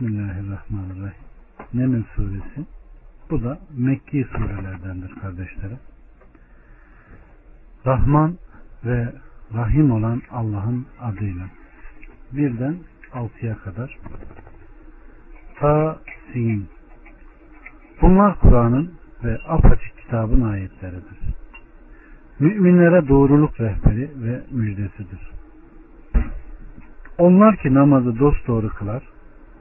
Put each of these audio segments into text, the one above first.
Bismillahirrahmanirrahim. Nemin suresi. Bu da Mekki surelerdendir kardeşlerim. Rahman ve Rahim olan Allah'ın adıyla. 1'den 6'ya kadar. Ta-Siyin. Bunlar Kur'an'ın ve apaçık kitabın ayetleridir. Müminlere doğruluk rehberi ve müjdesidir. Onlar ki namazı dosdoğru kılar,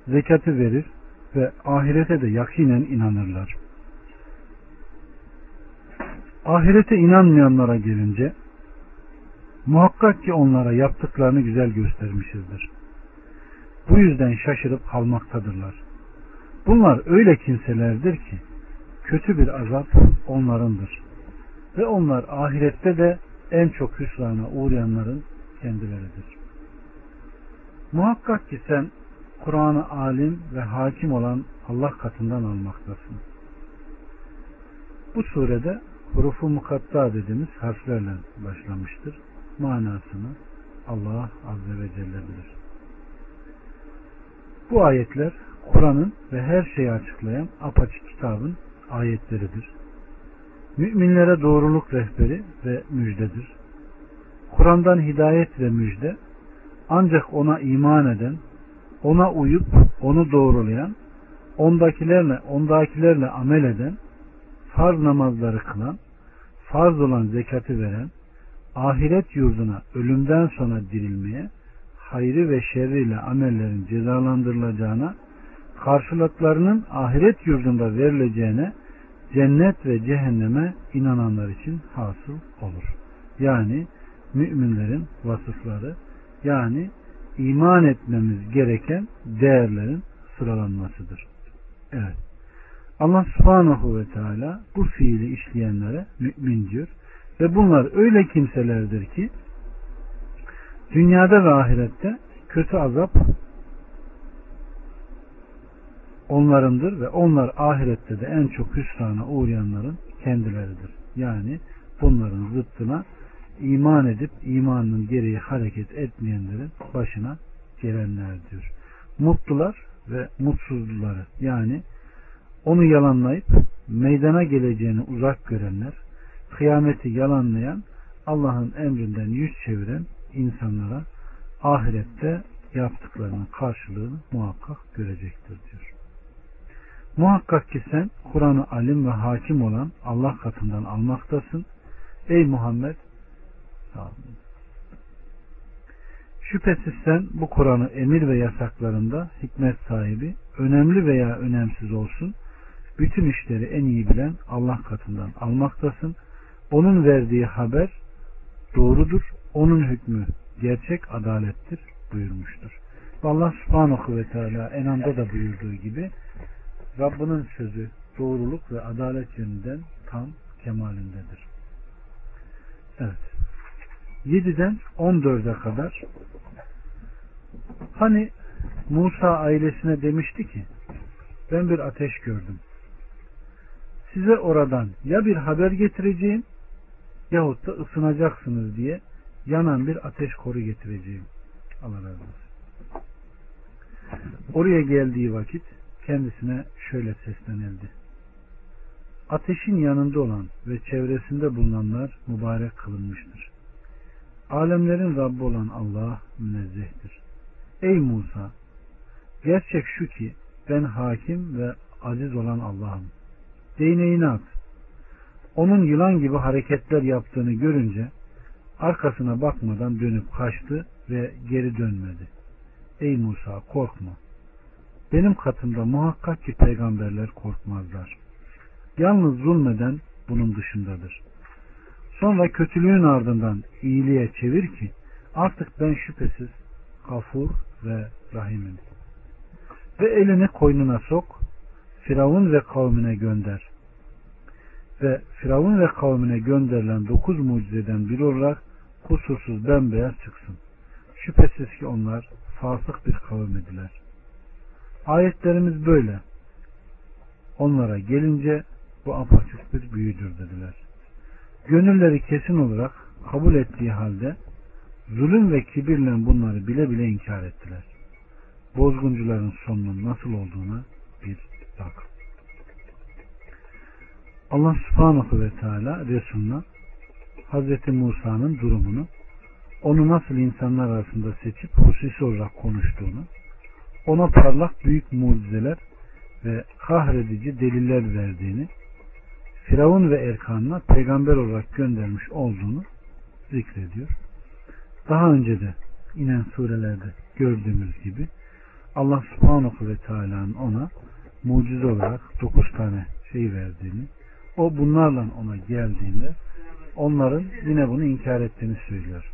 zekatı verir ve ahirete de yakinen inanırlar. Ahirete inanmayanlara gelince, muhakkak ki onlara yaptıklarını güzel göstermişizdir. Bu yüzden şaşırıp kalmaktadırlar. Bunlar öyle kimselerdir ki, kötü bir azap onlarındır. Ve onlar ahirette de en çok hüsrana uğrayanların kendileridir. Muhakkak ki sen Kur'an'ı alim ve hakim olan Allah katından almaktasın. Bu surede hurufu mukatta dediğimiz harflerle başlamıştır. Manasını Allah Azze ve Celle bilir. Bu ayetler Kur'an'ın ve her şeyi açıklayan apaçık kitabın ayetleridir. Müminlere doğruluk rehberi ve müjdedir. Kur'an'dan hidayet ve müjde ancak ona iman eden, ona uyup onu doğrulayan, ondakilerle amel eden, farz namazları kılan, farz olan zekatı veren, ahiret yurduna ölümden sonra dirilmeye, hayrı ve şerriyle amellerin cezalandırılacağına, karşılıklarının ahiret yurdunda verileceğine, cennet ve cehenneme inananlar için hasıl olur. Yani müminlerin vasıfları, yani iman etmemiz gereken değerlerin sıralanmasıdır. Evet. Allah Subhanahu ve Teala bu fiili işleyenlere mümin diyor. Ve bunlar öyle kimselerdir ki dünyada ve ahirette kötü azap onlarındır ve onlar ahirette de en çok hüsrana uğrayanların kendileridir. Yani bunların zıttına İman edip imanın gereği hareket etmeyenlerin başına gelenlerdir. Mutlular ve mutsuzluları, yani onu yalanlayıp meydana geleceğini uzak görenler, kıyameti yalanlayan, Allah'ın emrinden yüz çeviren insanlara ahirette yaptıklarının karşılığını muhakkak görecektir diyor. Muhakkak ki sen Kur'an'ı alim ve hakim olan Allah katından almaktasın. Ey Muhammed, şüphesiz sen bu Kur'an'ı emir ve yasaklarında hikmet sahibi, önemli veya önemsiz olsun, bütün işleri en iyi bilen Allah katından almaktasın. Onun verdiği haber doğrudur, onun hükmü gerçek adalettir buyurmuştur. Allah Subhanahu ve Teala Enam'da da buyurduğu gibi Rabbinin sözü doğruluk ve adalet yönünden tam kemalindedir. Evet. 7'den 14'e kadar. Hani Musa ailesine demişti ki, ben bir ateş gördüm. Size oradan ya bir haber getireceğim yahut da ısınacaksınız diye yanan bir ateş koru getireceğim. Allah razı olsun. Oraya geldiği vakit kendisine şöyle seslenildi. Ateşin yanında olan ve çevresinde bulunanlar mübarek kılınmıştır. Alemlerin Rabbi olan Allah münezzehtir. Ey Musa, gerçek şu ki ben hakim ve aziz olan Allah'ım. Değneğini at. Onun yılan gibi hareketler yaptığını görünce arkasına bakmadan dönüp kaçtı ve geri dönmedi. Ey Musa, korkma. Benim katımda muhakkak ki peygamberler korkmazlar. Yalnız zulmeden bunun dışındadır. Sonra kötülüğün ardından iyiliğe çevir ki artık ben şüphesiz gafur ve rahimim. Ve elini koynuna sok, Firavun ve kavmine gönder. Ve Firavun ve kavmine gönderilen 9 mucizeden biri olarak kusursuz bembeyaz çıksın. Şüphesiz ki onlar fasık bir kavim idiler. Ayetlerimiz böyle. Onlara gelince bu apaçık bir büyüdür dediler. Gönülleri kesin olarak kabul ettiği halde zulüm ve kibirle bunları bile bile inkar ettiler. bozguncuların sonunun nasıl olduğuna bir bak. Allah Subhanahu ve Teala Resulüne Hazreti Musa'nın durumunu, onu nasıl insanlar arasında seçip hususi olarak konuştuğunu, ona parlak büyük mucizeler ve kahredici deliller verdiğini, Firavun ve erkanına peygamber olarak göndermiş olduğunu zikrediyor. Daha önce de inen surelerde gördüğümüz gibi Allah Subhanahu ve Teala'nın ona mucize olarak 9 tane şey verdiğini, o bunlarla ona geldiğinde onların yine bunu inkar ettiğini söylüyor.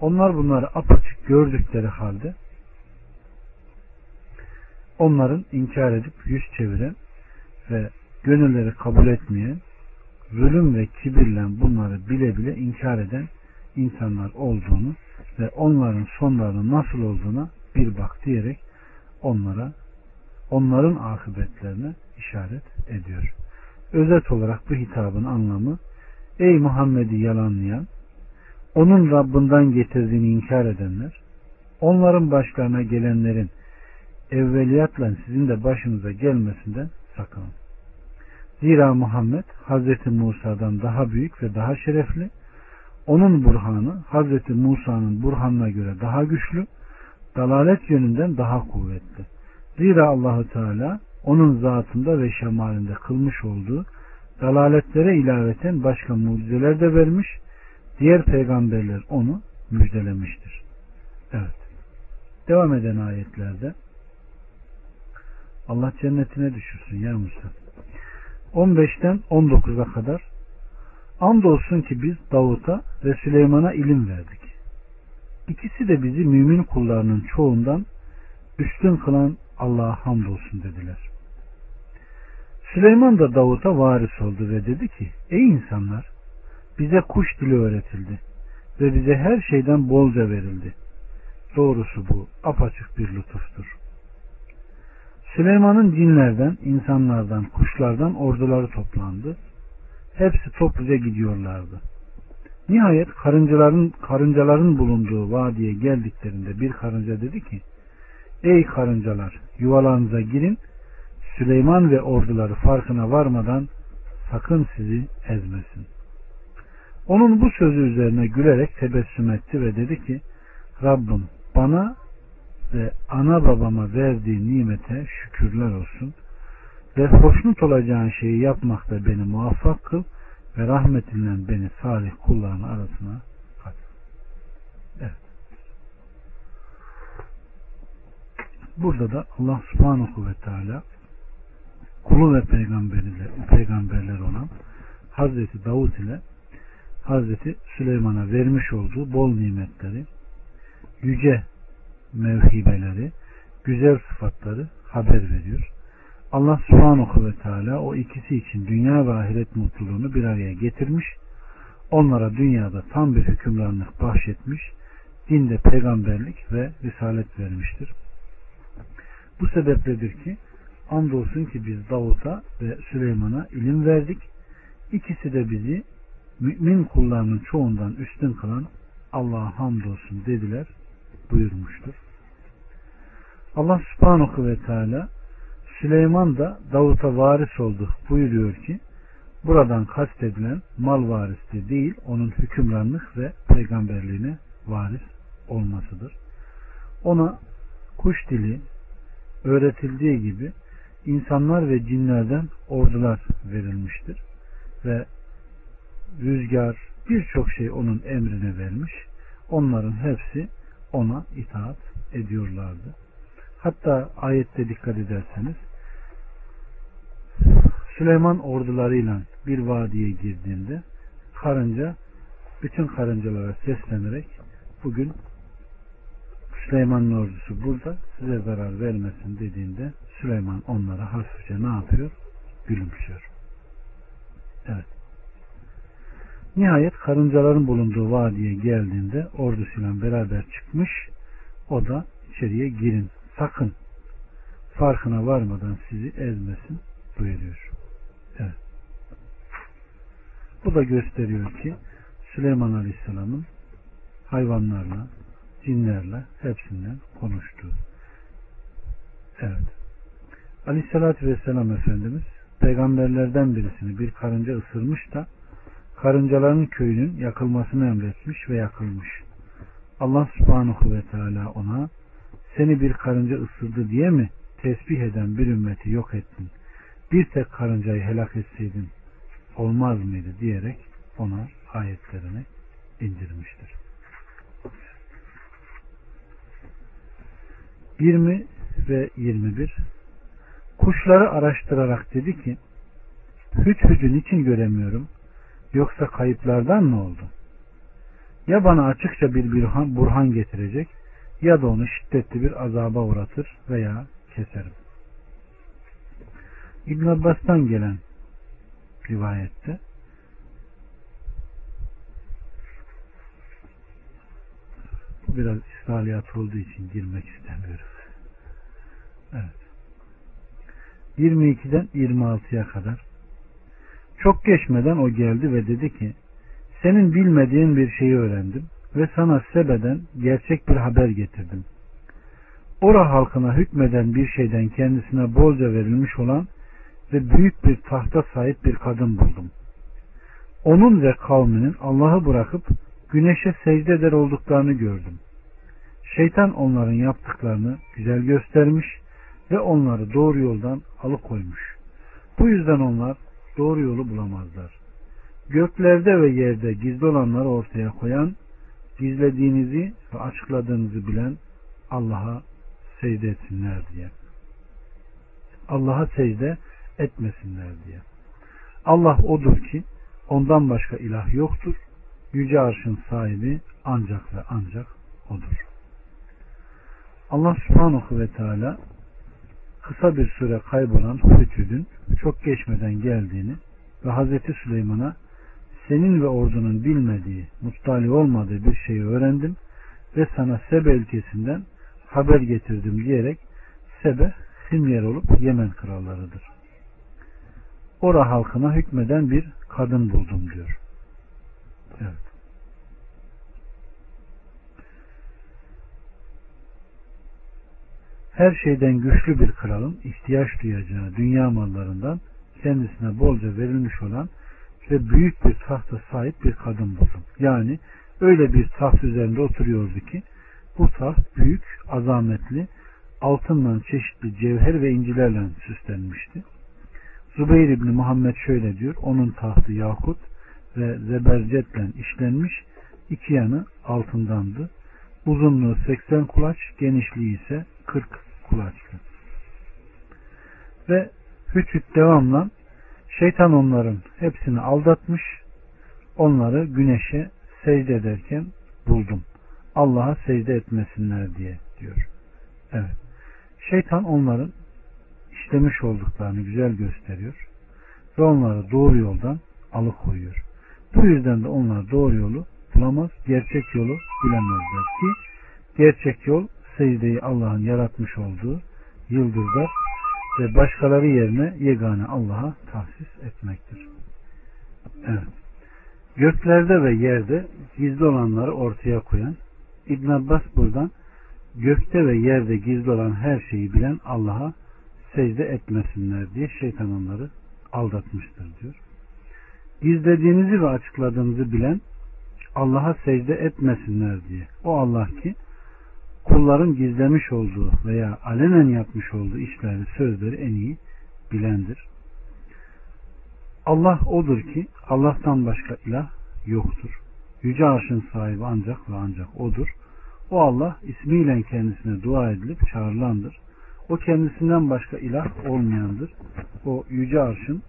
Onlar bunları apaçık gördükleri halde onların inkar edip yüz çeviren ve gönülleri kabul etmeyen, zulüm ve kibirle bunları bile bile inkar eden insanlar olduğunu ve onların sonlarının nasıl olduğuna bir bak diyerek onların akıbetlerine işaret ediyor. Özet olarak bu hitabın anlamı, ey Muhammed'i yalanlayan, onun Rabbinden getirdiğini inkar edenler, onların başlarına gelenlerin evveliyatla sizin de başınıza gelmesinden sakının. Zira Muhammed Hazreti Musa'dan daha büyük ve daha şerefli, onun burhanı Hazreti Musa'nın burhanına göre daha güçlü, dalalet yönünden daha kuvvetli. Zira Allah-u Teala onun zatında ve şemalinde kılmış olduğu dalaletlere ilaveten başka mucizeler de vermiş, diğer peygamberler onu müjdelemiştir. Evet. Devam eden ayetlerde Allah cennetine düşürsün ya Musa. 15'ten 19'a kadar andolsun ki biz Davut'a ve Süleyman'a ilim verdik. İkisi de bizi mümin kullarının çoğundan üstün kılan Allah'a hamdolsun dediler. Süleyman da Davut'a varis oldu ve dedi ki, ey insanlar, bize kuş dili öğretildi ve bize her şeyden bolca verildi. Doğrusu bu apaçık bir lütuftur. Süleyman'ın cinlerden, insanlardan, kuşlardan orduları toplandı. Hepsi topluca gidiyorlardı. Nihayet karıncaların bulunduğu vadiye geldiklerinde bir karınca dedi ki, ey karıncalar, yuvalarınıza girin, Süleyman ve orduları farkına varmadan sakın sizi ezmesin. Onun bu sözü üzerine gülerek tebessüm etti ve dedi ki, Rabbim bana ve ana babama verdiği nimete şükürler olsun ve hoşnut olacağın şeyi yapmakta beni muvaffak kıl ve rahmetinden beni salih kulların arasına kat. Evet. Burada da Allah Subhanahu ve Teala kulu ve peygamberler olan Hazreti Davut ile Hazreti Süleyman'a vermiş olduğu bol nimetleri, yüce mevhibeleri, güzel sıfatları haber veriyor. Allah Subhanahu ve Teala o ikisi için dünya ve ahiret mutluluğunu bir araya getirmiş, onlara dünyada tam bir hükümranlık bahşetmiş, dinde peygamberlik ve risalet vermiştir. Bu sebepledir ki andolsun ki biz Davut'a ve Süleyman'a ilim verdik. İkisi de bizi mümin kullarının çoğundan üstün kılan Allah'a hamdolsun dediler buyurmuştur. Allah Subhanahu ve Teala Süleyman da Davut'a varis oldu buyuruyor ki, buradan kastedilen mal varisi değil, onun hükümranlık ve peygamberliğine varis olmasıdır. Ona kuş dili öğretildiği gibi insanlar ve cinlerden ordular verilmiştir ve rüzgar, birçok şey onun emrine vermiş, onların hepsi ona itaat ediyorlardı. Hatta ayette dikkat ederseniz Süleyman ordularıyla bir vadiye girdiğinde karınca bütün karıncalara seslenerek, bugün Süleyman'ın ordusu burada, size zarar vermesin dediğinde Süleyman onlara hafifçe ne yapıyor? Gülümsüyor. Evet. Nihayet karıncaların bulunduğu vadiye geldiğinde ordusuyla beraber çıkmış, o da içeriye girin, sakın farkına varmadan sizi ezmesin buyuruyor. Evet. Bu da gösteriyor ki Süleyman Aleyhisselam'ın hayvanlarla, cinlerle hepsinden konuştuğu. Evet. Aleyhisselatü Vesselam Efendimiz peygamberlerden birisini bir karınca ısırmış da karıncaların köyünün yakılmasını emretmiş ve yakılmış. Allah Subhanahu ve Teala ona seni bir karınca ısırdı diye mi tesbih eden bir ümmeti yok ettin? Bir tek karıncayı helak etseydin olmaz mıydı diyerek ona ayetlerini indirmiştir. 20 ve 21 Kuşları araştırarak dedi ki Hüdhüd'ü niçin göremiyorum? Yoksa kayıplardan mı oldu? Ya bana açıkça bir burhan getirecek ya da onu şiddetli bir azaba uğratır veya keserim. İbn Abbas'tan gelen rivayette bu biraz İsrailiyat olduğu için girmek istemiyoruz. Evet. 22'den 26'ya kadar çok geçmeden o geldi ve dedi ki senin bilmediğin bir şeyi öğrendim ve sana Sebe'den gerçek bir haber getirdim. Ora halkına hükmeden bir şeyden kendisine bolca verilmiş olan ve büyük bir tahta sahip bir kadın buldum. Onun ve kavminin Allah'ı bırakıp güneşe secde eder olduklarını gördüm. Şeytan onların yaptıklarını güzel göstermiş ve onları doğru yoldan alıkoymuş. Bu yüzden onlar doğru yolu bulamazlar. Göklerde ve yerde gizli olanları ortaya koyan, gizlediğinizi ve açıkladığınızı bilen Allah'a secde etsinler diye. Allah'a secde etmesinler diye. Allah odur ki ondan başka ilah yoktur. Yüce Arş'ın sahibi ancak ve ancak odur. Allah Subhanahu ve Teala kısa bir süre kaybolan Hüdhüd'ün çok geçmeden geldiğini ve Hazreti Süleyman'a senin ve ordunun bilmediği, muttali olmadığı bir şeyi öğrendim ve sana Sebe ülkesinden haber getirdim diyerek Sebe Simyer olup Yemen krallarıdır. Ora halkına hükmeden bir kadın buldum diyor. Evet. Her şeyden güçlü bir kralın ihtiyaç duyacağı dünya mallarından kendisine bolca verilmiş olan ve büyük bir tahta sahip bir kadın buldum. Yani öyle bir taht üzerinde oturuyordu ki bu taht büyük, azametli, altından çeşitli cevher ve incilerle süslenmişti. Zübeyir İbni Muhammed şöyle diyor, onun tahtı yakut ve zebercetle işlenmiş, iki yanı altındandı. Uzunluğu 80 kulaç, genişliği ise 40 kulaçtı. Ve Hüdhüd devamla şeytan onların hepsini aldatmış, onları güneşe secde ederken buldum. Allah'a secde etmesinler diye diyor. Evet. Şeytan onların işlemiş olduklarını güzel gösteriyor ve onları doğru yoldan alıkoyuyor. Bu yüzden de onlar doğru yolu bulamaz, gerçek yolu bilemezler ki gerçek yol secdeyi Allah'ın yaratmış olduğu yıldızlar ve başkaları yerine yegane Allah'a tahsis etmektir. Evet. Göklerde ve yerde gizli olanları ortaya koyan İbn Abbas buradan gökte ve yerde gizli olan her şeyi bilen Allah'a secde etmesinler diye şeytan onları aldatmıştır diyor. Gizlediğinizi ve açıkladığınızı bilen Allah'a secde etmesinler diye. O Allah ki kulların gizlemiş olduğu veya alenen yapmış olduğu işleri, sözleri en iyi bilendir. Allah odur ki Allah'tan başka ilah yoktur. Yüce Arş'ın sahibi ancak ve ancak odur. O Allah ismiyle kendisine dua edilip çağrılandır. O kendisinden başka ilah olmayandır. O Yüce Arş'ın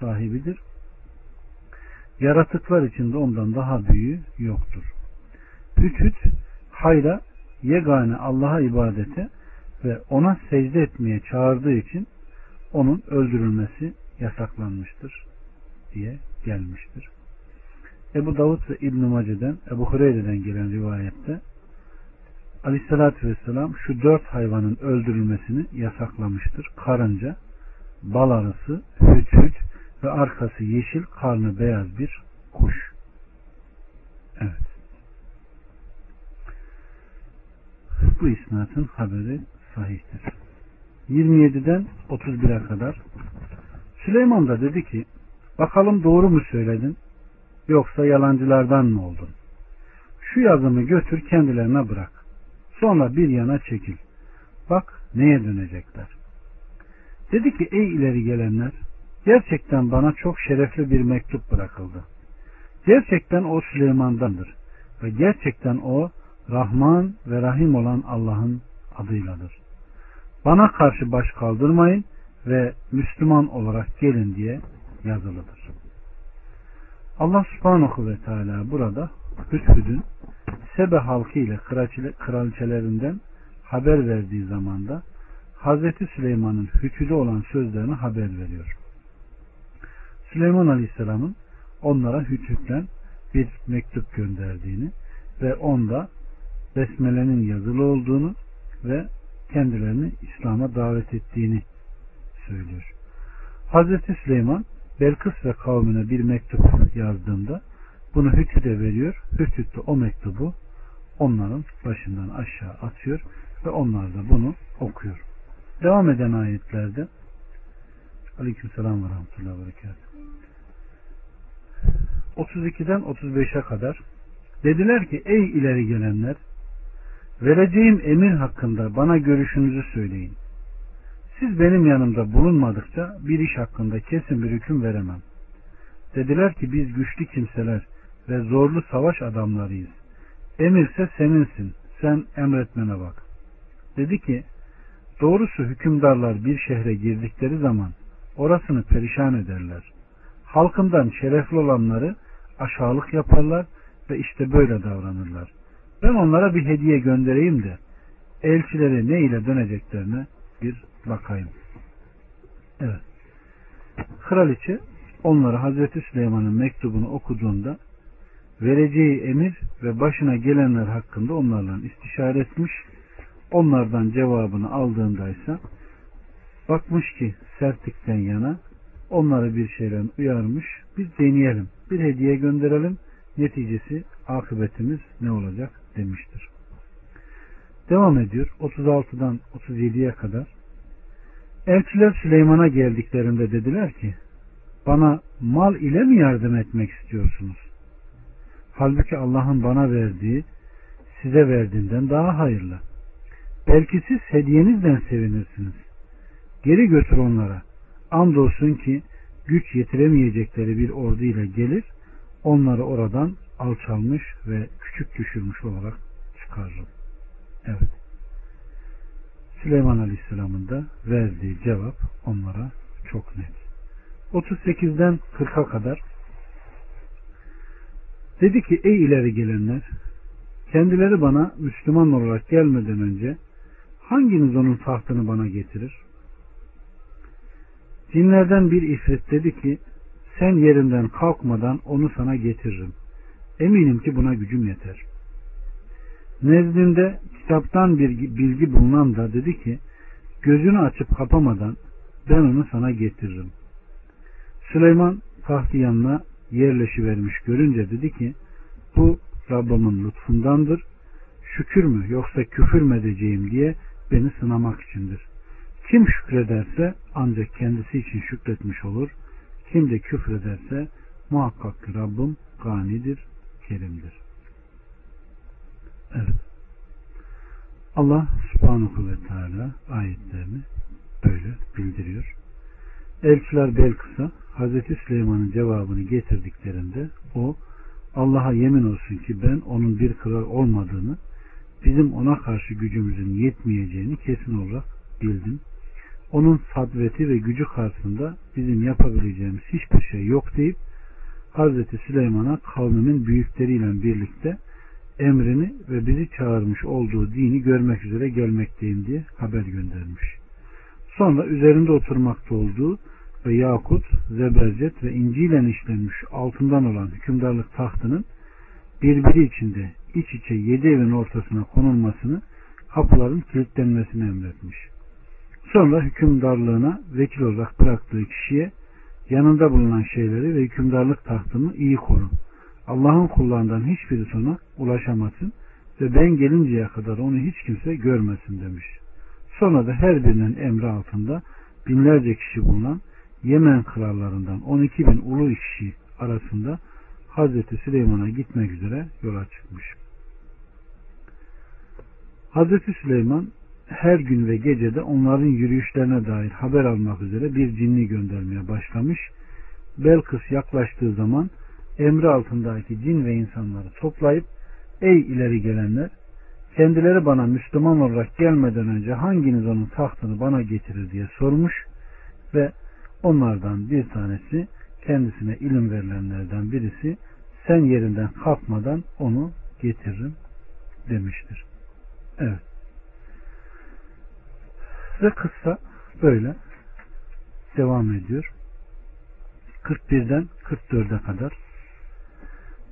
sahibidir. Yaratıklar içinde ondan daha büyüğü yoktur. Hüdhüd hayra, yegane Allah'a ibadete ve ona secde etmeye çağırdığı için onun öldürülmesi yasaklanmıştır diye gelmiştir. Ebu Davut ve İbn-i Mace'den, Ebu Hureyre'den gelen rivayette Aleyhisselatü Vesselam şu 4 hayvanın öldürülmesini yasaklamıştır. Karınca, bal arısı, hüdhüd ve arkası yeşil, karnı beyaz bir kuş. Evet. Bu isnatın haberi sahihtir. 27'den 31'e kadar. Süleyman da dedi ki, bakalım doğru mu söyledin yoksa yalancılardan mı oldun? Şu yazımı götür kendilerine bırak. Sonra bir yana çekil. Bak neye dönecekler. Dedi ki, ey ileri gelenler, gerçekten bana çok şerefli bir mektup bırakıldı. Gerçekten o Süleyman'dandır ve gerçekten o Rahman ve Rahim olan Allah'ın adıyladır. Bana karşı baş kaldırmayın ve Müslüman olarak gelin diye yazılıdır. Allah Subhanahu ve Teala burada Hüdhüd'ün Sebe halkı ile kraliçelerinden haber verdiği zamanda Hazreti Süleyman'ın hükmü olan sözlerini haber veriyor. Süleyman Aleyhisselam'ın onlara Hüdhüd'den bir mektup gönderdiğini ve onda Besmele'nin yazılı olduğunu ve kendilerini İslam'a davet ettiğini söylüyor. Hazreti Süleyman Belkıs ve kavmine bir mektup yazdığında bunu Hüdhüd'e veriyor. Hüdhüd de o mektubu onların başından aşağı atıyor ve onlar da bunu okuyor. Devam eden ayetlerde Aleykümselam ve Rahmetullahi Berekatuh 32'den 35'e kadar dediler ki, ey ileri gelenler, vereceğim emir hakkında bana görüşünüzü söyleyin. Siz benim yanımda bulunmadıkça bir iş hakkında kesin bir hüküm veremem. Dediler ki, biz güçlü kimseler ve zorlu savaş adamlarıyız. Emirse seninsin. Sen emretmene bak. Dedi ki, doğrusu hükümdarlar bir şehre girdikleri zaman orasını perişan ederler. Halkından şerefli olanları aşağılık yaparlar ve işte böyle davranırlar. Ben onlara bir hediye göndereyim de elçileri ne ile döneceklerine bir bakayım. Evet. Kraliçe onlara Hazreti Süleyman'ın mektubunu okuduğunda vereceği emir ve başına gelenler hakkında onlarla istişare etmiş. Onlardan cevabını aldığındaysa bakmış ki sertlikten yana onları bir şeyden uyarmış. Biz deneyelim. Bir hediye gönderelim. Neticesi, akıbetimiz ne olacak demiştir. Devam ediyor. 36'dan 37'ye kadar. Elçiler Süleyman'a geldiklerinde dediler ki, bana mal ile mi yardım etmek istiyorsunuz? Halbuki Allah'ın bana verdiği size verdiğinden daha hayırlı. Belki siz hediyenizden sevinirsiniz. Geri götür onlara. Andolsun ki güç yetiremeyecekleri bir ordu ile gelir, onları oradan alçalmış ve küçük düşürmüş olarak çıkarırım. Evet. Süleyman Aleyhisselam'ın da verdiği cevap onlara çok net. 38'den 40'a kadar dedi ki, ey ileri gelenler, kendileri bana Müslüman olarak gelmeden önce hanginiz onun tahtını bana getirir? Cinlerden bir ifrit dedi ki, sen yerinden kalkmadan onu sana getiririm. Eminim ki buna gücüm yeter. Nezdinde kitaptan bir bilgi bulunan da dedi ki, gözünü açıp kapamadan ben onu sana getiririm. Süleyman tahtı yanına yerleşivermiş görünce dedi ki, bu Rabbimin lütfundandır. Şükür mü yoksa küfür mü edeceğim diye beni sınamak içindir. Kim şükrederse ancak kendisi için şükretmiş olur. Kim de küfrederse muhakkak ki Rabbim ganidir, kerimdir. Evet. Allah Subhanahu ve Teala ayetlerini böyle bildiriyor. Elçiler Belkıs'a Hazreti Süleyman'ın cevabını getirdiklerinde o, Allah'a yemin olsun ki ben onun bir kral olmadığını, bizim ona karşı gücümüzün yetmeyeceğini kesin olarak bildim. Onun sadveti ve gücü karşısında bizim yapabileceğimiz hiçbir şey yok deyip Hazreti Süleyman'a kavminin büyükleriyle birlikte emrini ve bizi çağırmış olduğu dini görmek üzere gelmekteyim diye haber göndermiş. Sonra üzerinde oturmakta olduğu ve yakut, zebercet ve inciyle işlenmiş altından olan hükümdarlık tahtının birbiri içinde iç içe 7 evin ortasına konulmasını, kapıların kilitlenmesini emretmiş. Sonra hükümdarlığına vekil olarak bıraktığı kişiye yanında bulunan şeyleri ve hükümdarlık tahtını iyi korun. Allah'ın kullarından hiçbiri sana ulaşamasın ve ben gelinceye kadar onu hiç kimse görmesin demiş. Sonra da her birinin emri altında binlerce kişi bulunan Yemen krallarından 12 bin ulu kişi arasında Hazreti Süleyman'a gitmek üzere yola çıkmış. Hazreti Süleyman her gün ve gecede onların yürüyüşlerine dair haber almak üzere bir cinni göndermeye başlamış. Belkıs yaklaştığı zaman emri altındaki cin ve insanları toplayıp, ey ileri gelenler, kendileri bana Müslüman olarak gelmeden önce hanginiz onun tahtını bana getirir diye sormuş ve onlardan bir tanesi, kendisine ilim verilenlerden birisi, sen yerinden kalkmadan onu getiririm demiştir. Evet. Ve kıssa böyle devam ediyor. 41'den 44'e kadar.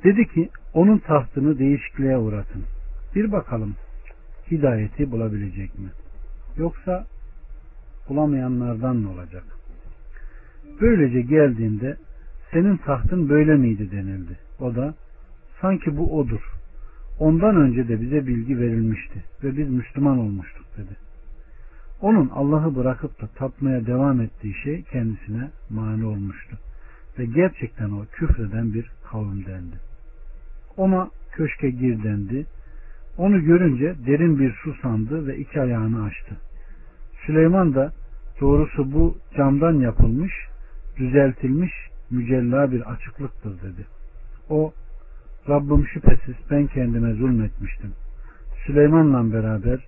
Dedi ki, onun tahtını değişikliğe uğratın. Bir bakalım hidayeti bulabilecek mi? Yoksa bulamayanlardan mı olacak? Böylece geldiğinde senin tahtın böyle miydi denildi. O da sanki bu odur. Ondan önce de bize bilgi verilmişti ve biz Müslüman olmuştuk dedi. Onun Allah'ı bırakıp da tapmaya devam ettiği şey kendisine mani olmuştu. Ve gerçekten o küfreden bir kavim dendi. Ona köşke gir dendi. Onu görünce derin bir su sandı ve iki ayağını açtı. Süleyman da doğrusu bu camdan yapılmış, düzeltilmiş, mücella bir açıklıktır dedi. O, Rabbim şüphesiz ben kendime zulmetmiştim. Süleyman'la beraber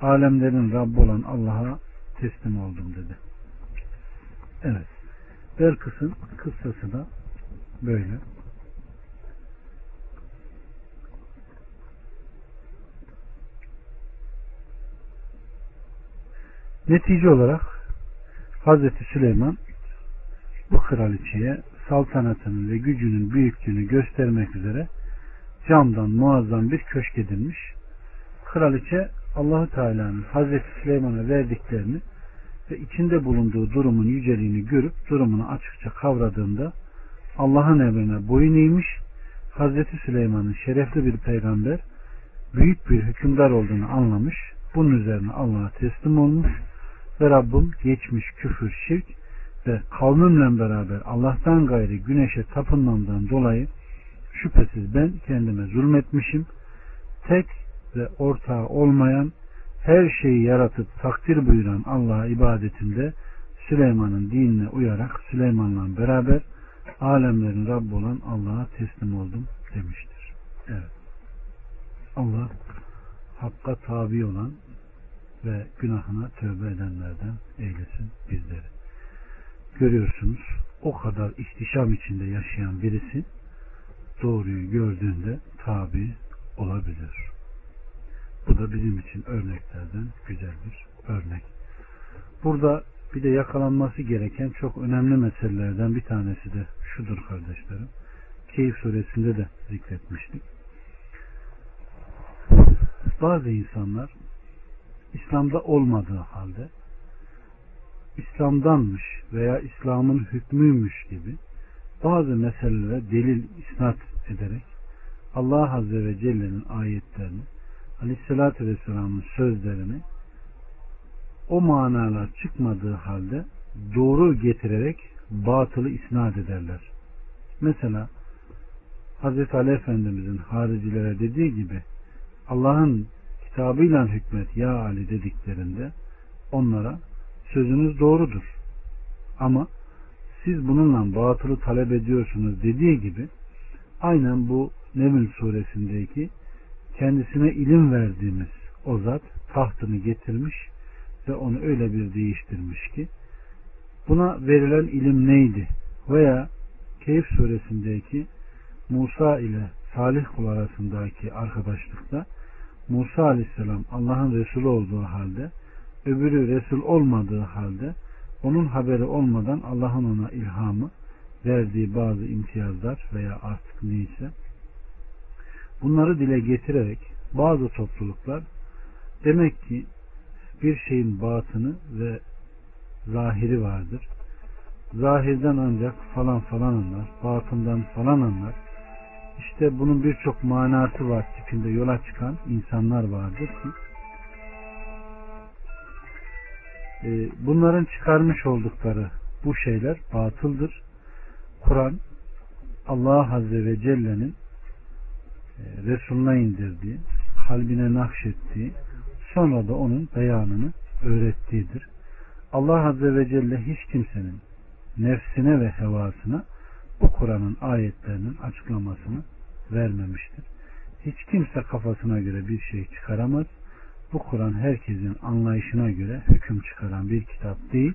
alemlerin Rabbi olan Allah'a teslim oldum dedi. Evet. Belkıs'ın kıssası da böyle. Netice olarak Hazreti Süleyman bu kraliçeye saltanatının ve gücünün büyüklüğünü göstermek üzere camdan muazzam bir köşk edilmiş. Kraliçe Allah-u Teala'nın Hazreti Süleyman'a verdiklerini ve içinde bulunduğu durumun yüceliğini görüp durumunu açıkça kavradığında Allah'ın emrine boyun eğmiş, Hazreti Süleyman'ın şerefli bir peygamber, büyük bir hükümdar olduğunu anlamış, bunun üzerine Allah'a teslim olmuş ve Rabbim geçmiş küfür, şirk ve kavmimle beraber Allah'tan gayrı güneşe tapınmamdan dolayı şüphesiz ben kendime zulmetmişim. Tek ve ortağı olmayan, her şeyi yaratıp takdir buyuran Allah'a ibadetimde Süleyman'ın dinine uyarak Süleyman'la beraber alemlerin Rabbi olan Allah'a teslim oldum demiştir. Evet. Allah hakka tabi olan ve günahına tövbe edenlerden eylesin bizleri. Görüyorsunuz, o kadar ihtişam içinde yaşayan birisi doğruyu gördüğünde tabi olabilir. Bu da bizim için örneklerden güzel bir örnek. Burada bir de yakalanması gereken çok önemli meselelerden bir tanesi de şudur kardeşlerim. Kehf suresinde de zikretmiştik. Bazı insanlar İslam'da olmadığı halde İslam'danmış veya İslam'ın hükmüymüş gibi bazı meselelere delil isnat ederek Allah Azze ve Celle'nin ayetlerini, Aleyhisselatü Vesselam'ın sözlerini o manalar çıkmadığı halde doğru getirerek batılı isnat ederler. Mesela Hazreti Ali Efendimizin haricilere dediği gibi Allah'ın kitabıyla hükmet ya Ali dediklerinde onlara sözünüz doğrudur ama siz bununla batılı talep ediyorsunuz dediği gibi aynen bu Nemin suresindeki kendisine ilim verdiğimiz o zat tahtını getirmiş ve onu öyle bir değiştirmiş ki buna verilen ilim neydi? Veya Kehf suresindeki Musa ile Salih kul arasındaki arkadaşlıkta Musa aleyhisselam Allah'ın Resulü olduğu halde öbürü Resul olmadığı halde onun haberi olmadan Allah'ın ona ilhamı verdiği bazı imtiyazlar veya artık neyse bunları dile getirerek bazı topluluklar demek ki bir şeyin batını ve zahiri vardır. Zahirden ancak falan falan anlar, batından falan anlar. İşte bunun birçok manası var tipinde yola çıkan insanlar vardır ki bunların çıkarmış oldukları bu şeyler batıldır. Kur'an Allah Azze ve Celle'nin Resul'una indirdiği, kalbine nakşettiği, sonra da onun beyanını öğrettiğidir. Allah Azze ve Celle hiç kimsenin nefsine ve hevasına bu Kur'an'ın ayetlerinin açıklamasını vermemiştir. Hiç kimse kafasına göre bir şey çıkaramaz. Bu Kur'an herkesin anlayışına göre hüküm çıkaran bir kitap değil,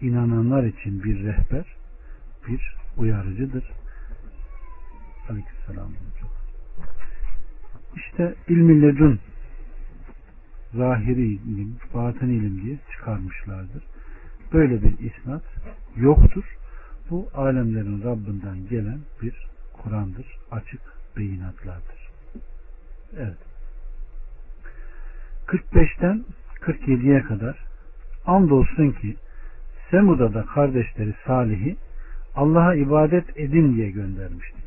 inananlar için bir rehber, bir uyarıcıdır. Aleykümselam. İşte ilmi ledun, zahiri ilim, batini ilim diye çıkarmışlardır. Böyle bir isnat yoktur. Bu alemlerin Rabbinden gelen bir Kur'an'dır. Açık beyinatlardır. Evet. 45'ten 47'ye kadar. Andolsun ki Semud'a da kardeşleri Salih'i Allah'a ibadet edin diye göndermiştik.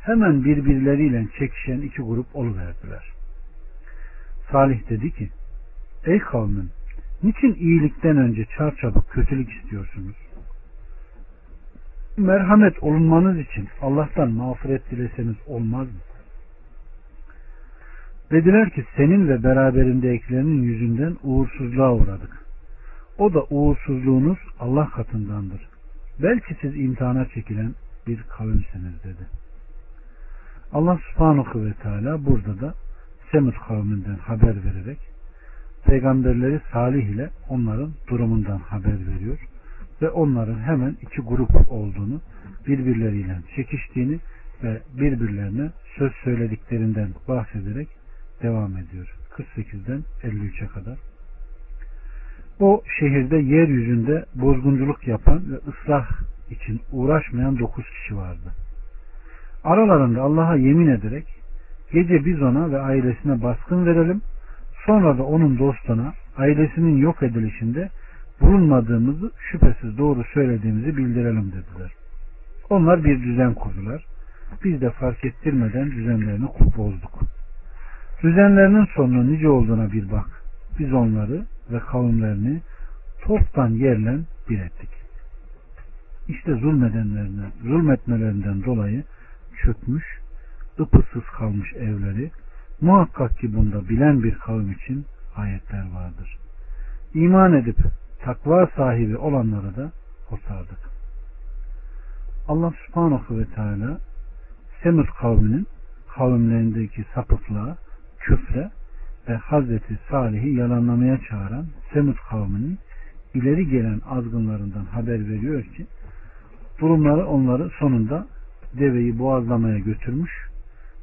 Hemen birbirleriyle çekişen iki grup oluverdiler. Salih dedi ki: Ey kavmin, niçin iyilikten önce çarçabuk kötülük istiyorsunuz? Merhamet olunmanız için Allah'tan mağfiret dileseniz olmaz mı? Dediler ki senin ve beraberindekilerinin yüzünden uğursuzluğa uğradık. O da uğursuzluğunuz Allah katındandır. Belki siz imtihana çekilen bir kavimsiniz dedi. Allah Subhanahu ve Teala burada da Semud kavminden haber vererek peygamberleri Salih ile onların durumundan haber veriyor ve onların hemen iki grup olduğunu, birbirleriyle çekiştiğini ve birbirlerine söz söylediklerinden bahsederek devam ediyor. 48'den 53'e kadar. O şehirde yeryüzünde bozgunculuk yapan ve ıslah için uğraşmayan 9 kişi vardı. Aralarında Allah'a yemin ederek gece biz ona ve ailesine baskın verelim, sonra da onun dostuna ailesinin yok edilişinde bulunmadığımızı şüphesiz doğru söylediğimizi bildirelim dediler. Onlar bir düzen kurdular. Biz de fark ettirmeden düzenlerini bozduk. Düzenlerinin sonunun nice olduğuna bir bak. Biz onları ve kavimlerini toptan yerle bir ettik. İşte zulmetmelerinden dolayı çökmüş, ıpısız kalmış evleri, muhakkak ki bunda bilen bir kavim için ayetler vardır. İman edip takva sahibi olanlara da o sardık. Allah Subhanahu ve Teala Semud kavminin kavimlerindeki sapıklığa, küfre ve Hazreti Salih'i yalanlamaya çağıran Semud kavminin ileri gelen azgınlarından haber veriyor ki durumları onları sonunda deveyi boğazlamaya götürmüş.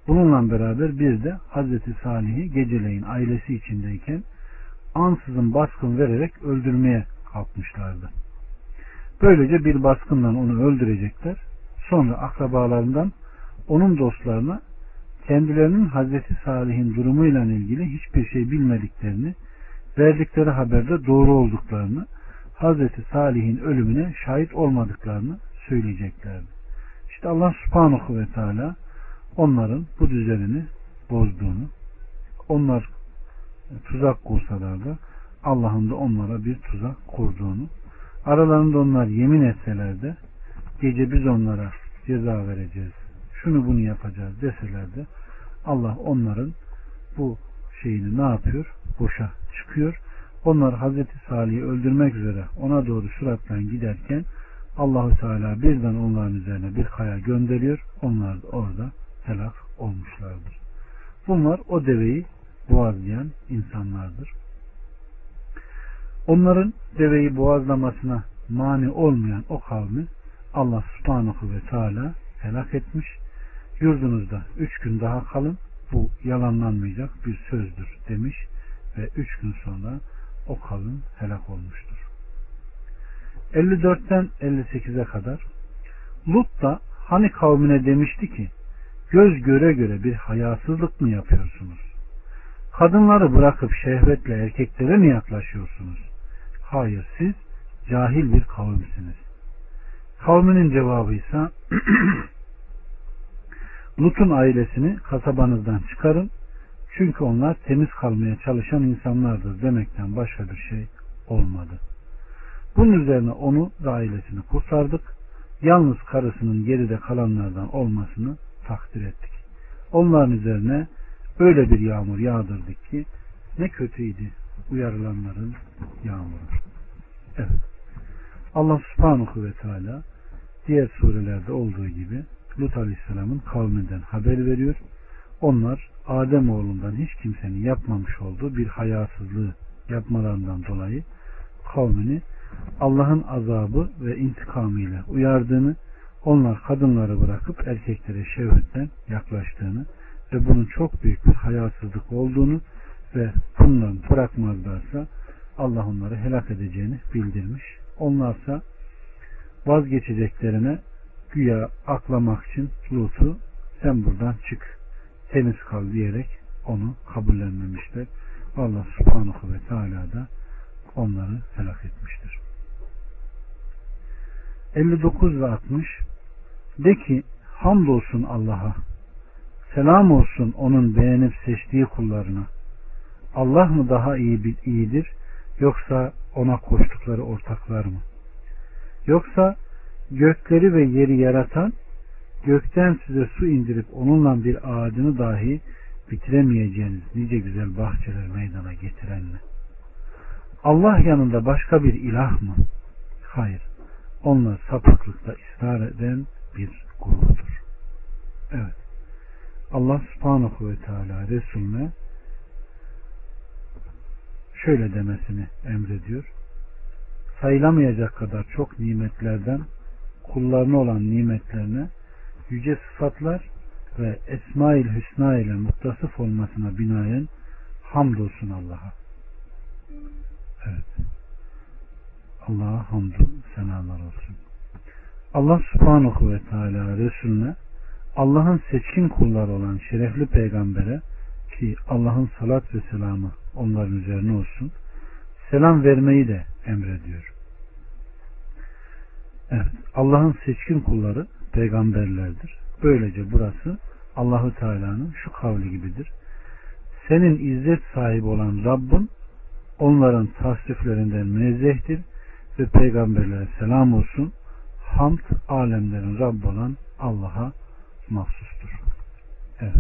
Bununla beraber bir de Hazreti Salih'i geceleyin ailesi içindeyken ansızın baskın vererek öldürmeye kalkmışlardı. Böylece bir baskından onu öldürecekler. Sonra akrabalarından onun dostlarına kendilerinin Hazreti Salih'in durumuyla ilgili hiçbir şey bilmediklerini, verdikleri haberde doğru olduklarını, Hazreti Salih'in ölümüne şahit olmadıklarını söyleyeceklerdi. İşte Allah Subhanahu ve Teala onların bu düzenini bozduğunu, onlar tuzak kursalar da Allah'ın da onlara bir tuzak kurduğunu, aralarında onlar yemin etseler de gece biz onlara ceza vereceğiz, şunu bunu yapacağız deseler de Allah onların bu şeyini ne yapıyor? Boşa çıkıyor. Onlar Hazreti Salih'i öldürmek üzere ona doğru süratle giderken Allah-u Teala birden onların üzerine bir kaya gönderiyor. Onlar da orada helak olmuşlardır. Bunlar o deveyi boğazlayan insanlardır. Onların deveyi boğazlamasına mani olmayan o kavmi Allah Subhanahu ve Teala helak etmiş. Yurdunuzda 3 gün daha kalın, bu yalanlanmayacak bir sözdür demiş ve 3 gün sonra o kavim helak olmuştur. 54'ten 58'e kadar. Lut da hani kavmine demişti ki göz göre göre bir hayasızlık mı yapıyorsunuz? Kadınları bırakıp şehvetle erkeklere mi yaklaşıyorsunuz? Hayır, siz cahil bir kavimsiniz. Kavminin cevabı ise Lut'un ailesini kasabanızdan çıkarın, çünkü onlar temiz kalmaya çalışan insanlardır demekten başka bir şey olmadı. Bunun üzerine onu ve ailesini kurtardık. Yalnız karısının geride kalanlardan olmasını takdir ettik. Onların üzerine öyle bir yağmur yağdırdık ki ne kötüydü uyarılanların yağmuru. Evet. Allah Subhanahu ve Teala diğer surelerde olduğu gibi Lut Aleyhisselam'ın kavminden haber veriyor. Onlar Adem oğlundan hiç kimsenin yapmamış olduğu bir hayasızlığı yapmalarından dolayı kavmini Allah'ın azabı ve intikamıyla uyardığını, onlar kadınları bırakıp erkeklere şehvetten yaklaştığını ve bunun çok büyük bir hayasızlık olduğunu ve bundan bırakmazlarsa Allah onları helak edeceğini bildirmiş. Onlarsa vazgeçeceklerine güya aklamak için Lut'u sen buradan çık, temiz kal diyerek onu kabullenmemişler. Allah Subhanahu ve Teala da onları helak etmiştir. 59 ve 60. De ki hamdolsun Allah'a, selam olsun onun beğenip seçtiği kullarına. Allah mı daha iyidir yoksa ona koştukları ortaklar mı? Yoksa gökleri ve yeri yaratan, gökten size su indirip onunla bir ağacını dahi bitiremeyeceğiniz nice güzel bahçeler meydana getiren mi? Allah yanında başka bir ilah mı? Hayır. Onlar sapıklıkta ısrar eden bir gruptur. Evet. Allah Subhanahu ve Teala Resulüne şöyle demesini emrediyor. Sayılamayacak kadar çok nimetlerden, kullarına olan nimetlerine, yüce sıfatlar ve Esma-ül Hüsna ile muttasıf olmasına binaen hamdolsun Allah'a. Evet. Allah'a hamdü senalar olsun. Allah Subhanahu ve Teala Resulüne, Allah'ın seçkin kulları olan şerefli peygambere, ki Allah'ın salat ve selamı onların üzerine olsun, selam vermeyi de emrediyor. Evet, Allah'ın seçkin kulları peygamberlerdir. Böylece burası Allah-u Teala'nın şu kavli gibidir. Senin izzet sahibi olan Rabbin onların tasdiflerinden münezzehtir ve peygamberlere selam olsun. Hamd alemlerin Rabbi olan Allah'a mahsustur. Evet.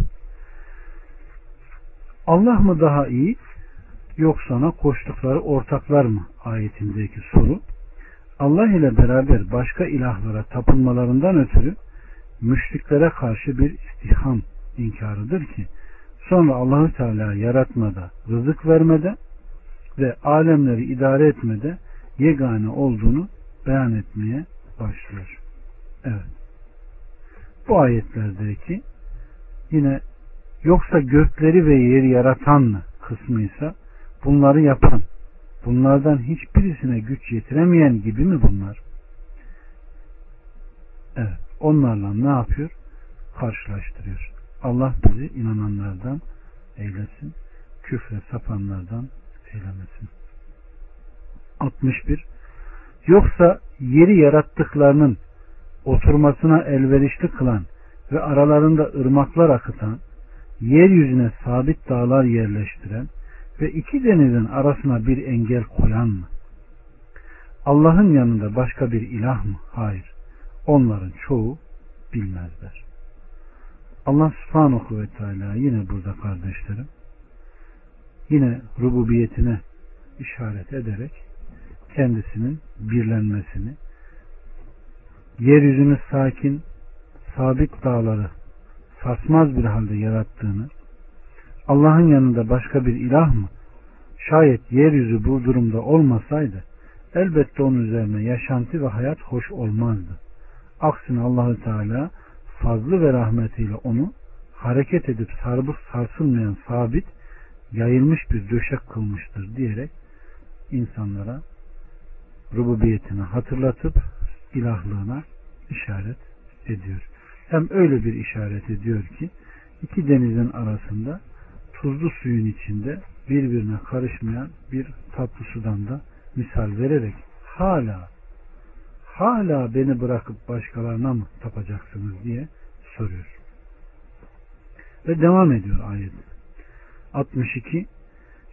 Allah mı daha iyi yoksa ona koştukları ortaklar mı ayetindeki soru, Allah ile beraber başka ilahlara tapınmalarından ötürü müşriklere karşı bir istiham inkarıdır ki sonra Allah-u Teala yaratmada, rızık vermede ve alemleri idare etmede yegane olduğunu beyan etmeye başlıyor. Evet. Bu ayetlerdeki yine yoksa gökleri ve yeri yaratan mı kısmıysa bunları yapan, bunlardan hiçbirisine güç yetiremeyen gibi mi bunlar? Evet. Onlarla ne yapıyor? Karşılaştırıyor. Allah bizi inananlardan eylesin. Küfre sapanlardan eylemesin. 61. Yoksa yeri yarattıklarının oturmasına elverişli kılan ve aralarında ırmaklar akıtan, yeryüzüne sabit dağlar yerleştiren ve iki denizin arasına bir engel koyan mı? Allah'ın yanında başka bir ilah mı? Hayır. Onların çoğu bilmezler. Allah Subhanahu ve Teala yine burada kardeşlerim, yine rububiyetine işaret ederek kendisinin birlenmesini, yeryüzünü sakin, sabit dağları sarsmaz bir halde yarattığını, Allah'ın yanında başka bir ilah mı? Şayet yeryüzü bu durumda olmasaydı elbette onun üzerine yaşantı ve hayat hoş olmazdı. Aksine Allah-u Teala fazlı ve rahmetiyle onu hareket edip sarıp sarsılmayan sabit, yayılmış bir döşek kılmıştır diyerek insanlara rububiyetini hatırlatıp ilahlığına işaret ediyor. Hem öyle bir işaret ediyor ki iki denizin arasında, tuzlu suyun içinde birbirine karışmayan bir tatlı sudan da misal vererek hala beni bırakıp başkalarına mı tapacaksınız diye soruyor. Ve devam ediyor ayet. 62.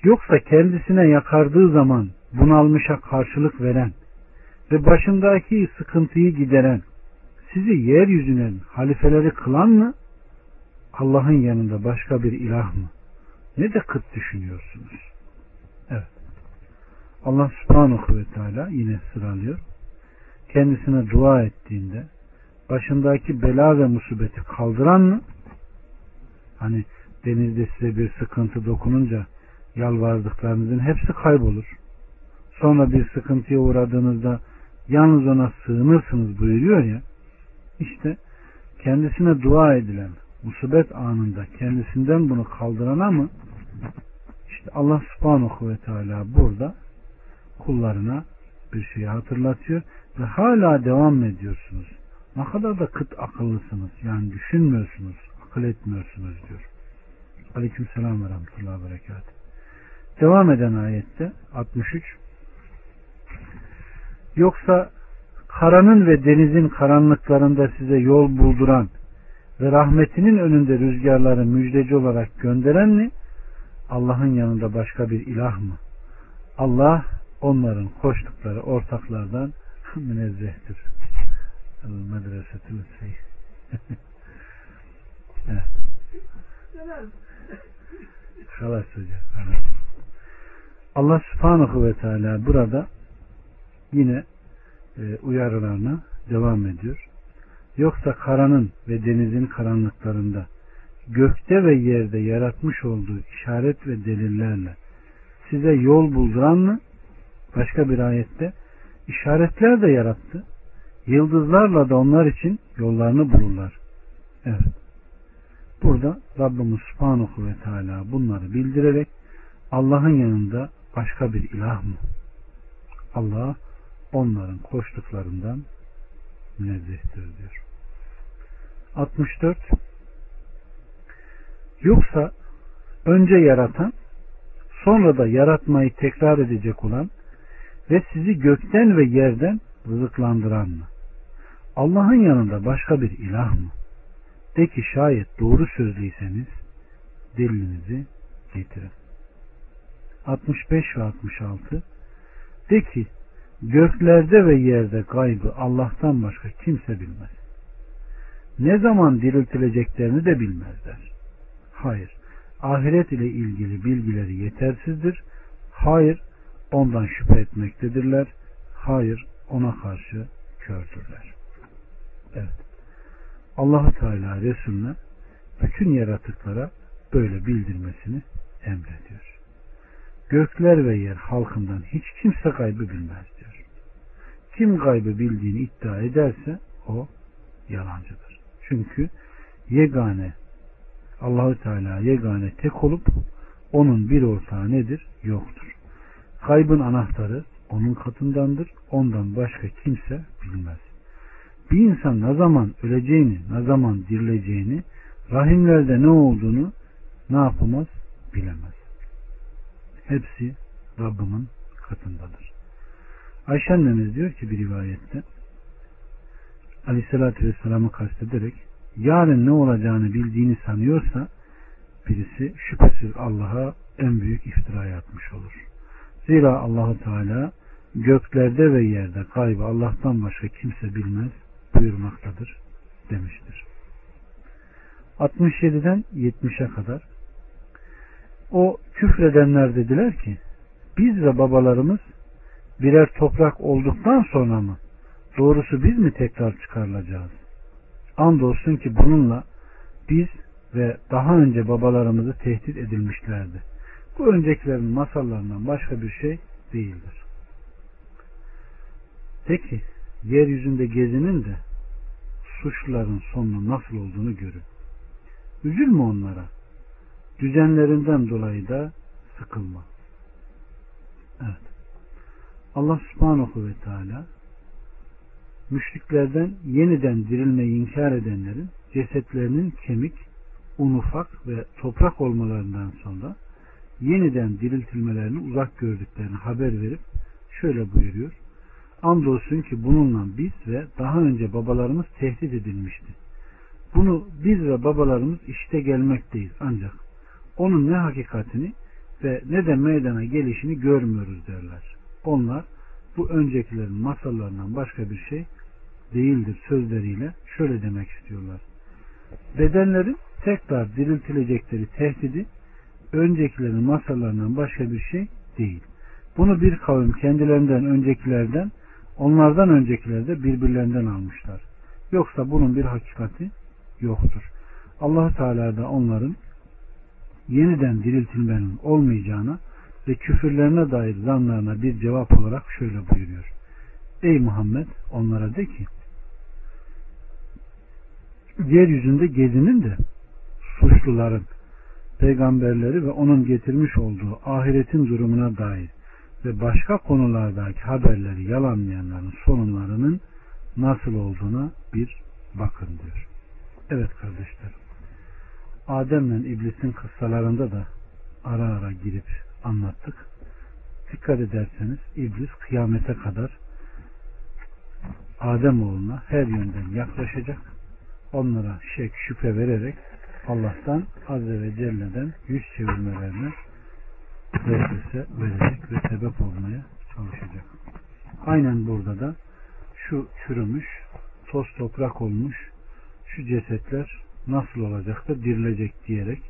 Yoksa kendisine yakardığı zaman bunalmışa karşılık veren ve başındaki sıkıntıyı gideren, sizi yeryüzünün halifeleri kılan mı? Allah'ın yanında başka bir ilah mı? Ne de kıt düşünüyorsunuz. Evet. Allah Subhanahu ve Teala yine sıralıyor. Kendisine dua ettiğinde başındaki bela ve musibeti kaldıran mı? Hani denizde size bir sıkıntı dokununca yalvardıklarınızın hepsi kaybolur. Sonra bir sıkıntıya uğradığınızda yalnız ona sığınırsınız buyuruyor ya. İşte kendisine dua edilen musibet anında kendisinden bunu kaldırana mı? İşte Allah Subhanahu ve Teala burada kullarına bir şeyi hatırlatıyor ve hala devam ediyorsunuz. Ne kadar da kıt akıllısınız. Yani düşünmüyorsunuz, akıl etmiyorsunuz diyor. Aleykümselam ve Rahmetullahi Berekatuh. Devam eden ayette 63. Yoksa karanın ve denizin karanlıklarında size yol bulduran ve rahmetinin önünde rüzgarları müjdeci olarak gönderen mi? Allah'ın yanında başka bir ilah mı? Allah onların koştukları ortaklardan münezzehtir. Evet. Allah Subhanahu ve Teala burada yine uyarılarına devam ediyor. Yoksa karanın ve denizin karanlıklarında gökte ve yerde yaratmış olduğu işaret ve delillerle size yol bulduran mı? Başka bir ayette işaretler de yarattı. Yıldızlarla da onlar için yollarını bulurlar. Evet. Burada Rabbimiz Subhanahu ve Teala bunları bildirerek Allah'ın yanında başka bir ilah mı? Allah onların koştuklarından münezzehtir diyor. 64. Yoksa önce yaratan, sonra da yaratmayı tekrar edecek olan ve sizi gökten ve yerden rızıklandıran mı? Allah'ın yanında başka bir ilah mı? De ki şayet doğru sözlüyseniz delilinizi getirin. 65 ve 66. De ki göklerde ve yerde gaybı Allah'tan başka kimse bilmez. Ne zaman diriltileceklerini de bilmezler. Hayır, ahiret ile ilgili bilgileri yetersizdir. Hayır, ondan şüphe etmektedirler. Hayır, ona karşı kördürler. Evet. Allah-u Teala Resulüne bütün yaratıklara böyle bildirmesini emrediyor. Gökler ve yer halkından hiç kimse gaybı bilmez diyor. Kim gaybı bildiğini iddia ederse o yalancıdır. Çünkü yegane Allah-u Teala yegane tek olup onun bir ortağı nedir? Yoktur. Gaybın anahtarı onun katındandır. Ondan başka kimse bilmez. Bir insan ne zaman öleceğini, ne zaman dirileceğini, rahimlerde ne olduğunu ne yapamaz? Bilemez. Hepsi Rabbimin katındadır. Ayşe annemiz diyor ki bir rivayette Aleyhisselatü Vesselam'ı kastederek yarın ne olacağını bildiğini sanıyorsa birisi şüphesiz Allah'a en büyük iftiraya atmış olur. Zira Allah-u Teala göklerde ve yerde gaybı Allah'tan başka kimse bilmez buyurmaktadır demiştir. 67'den 70'e kadar o küfredenler dediler ki biz ve babalarımız birer toprak olduktan sonra mı? Doğrusu biz mi tekrar çıkarılacağız? Andolsun ki bununla biz ve daha önce babalarımızı tehdit edilmişlerdi. Bu öncekilerin masallarından başka bir şey değildir. Peki yeryüzünde gezinin de suçluların sonunun nasıl olduğunu görün. Üzülme onlara. Düzenlerinden dolayı da sıkılma. Evet. Allah Subhanahu ve Teala müşriklerden yeniden dirilmeyi inkar edenlerin cesetlerinin kemik, un ufak ve toprak olmalarından sonra yeniden diriltilmelerini uzak gördüklerini haber verip şöyle buyuruyor. Andolsun ki bununla biz ve daha önce babalarımız tehdit edilmişti. Bunu biz ve babalarımız işte gelmekteyiz ancak onun ne hakikatini ve ne de meydana gelişini görmüyoruz derler. Onlar bu öncekilerin masallarından başka bir şey değildir sözleriyle şöyle demek istiyorlar. Bedenlerin tekrar diriltilecekleri tehdidi öncekilerin masallarından başka bir şey değil. Bunu bir kavim kendilerinden öncekilerden, onlardan öncekiler de birbirlerinden almışlar. Yoksa bunun bir hakikati yoktur. Allah-u Teala da onların yeniden diriltilmenin olmayacağına ve küfürlerine dair zanlarına bir cevap olarak şöyle buyuruyor. Ey Muhammed, onlara de ki, yeryüzünde gezinin de suçluların, peygamberleri ve onun getirmiş olduğu ahiretin durumuna dair ve başka konulardaki haberleri yalanlayanların sorunlarının nasıl olduğuna bir bakın diyor. Evet kardeşlerim, Adem'le İblis'in kıssalarında da ara ara girip anlattık. Dikkat ederseniz İblis kıyamete kadar Ademoğluna her yönden yaklaşacak, onlara şek şüphe vererek Allah'tan Azze ve Celle'den yüz çevirmelerine vesvese verecek ve sebep olmaya çalışacak. Aynen burada da şu çürümüş, toz toprak olmuş şu cesetler nasıl olacak da dirilecek diyerek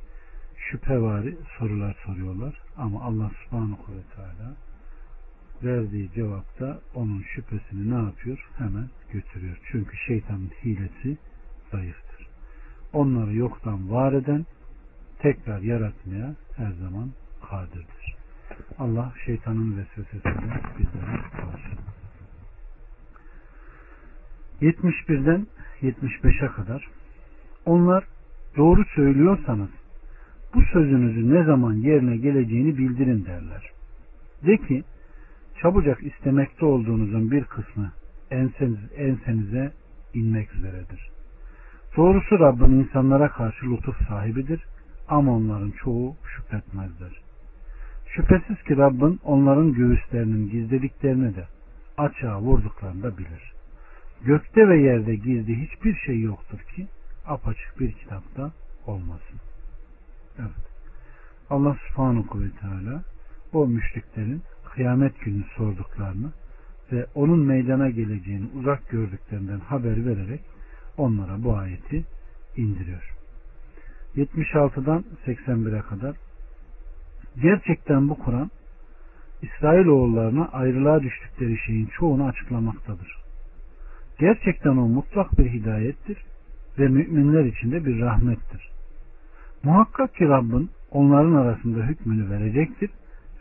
şüphevari sorular soruyorlar. Ama Allah Subhanahu ve Teala verdiği cevapta onun şüphesini ne yapıyor? Hemen götürüyor. Çünkü şeytanın hilesi zayıftır. Onları yoktan var eden, tekrar yaratmaya her zaman kadirdir. Allah şeytanın vesvesesinden bizlere korusun. 71'den 75'e kadar onlar doğru söylüyorsanız bu sözünüzü ne zaman yerine geleceğini bildirin derler. De ki, çabucak istemekte olduğunuzun bir kısmı ensenize inmek üzeredir. Doğrusu Rabbin insanlara karşı lütuf sahibidir ama onların çoğu şükretmezler. Şüphesiz ki Rabbin onların göğüslerinin gizlediklerini de açığa vurduklarını da bilir. Gökte ve yerde gizli hiçbir şey yoktur ki apaçık bir kitapta olmasın. Evet. Allah Subhanahu ve Teala o müşriklerin kıyamet günü sorduklarını ve onun meydana geleceğini uzak gördüklerinden haber vererek onlara bu ayeti indiriyor. 76'dan 81'e kadar gerçekten bu Kur'an İsrailoğullarına ayrılığa düştükleri şeyin çoğunu açıklamaktadır. Gerçekten o mutlak bir hidayettir ve müminler için de bir rahmettir. Muhakkak ki Rabbin onların arasında hükmünü verecektir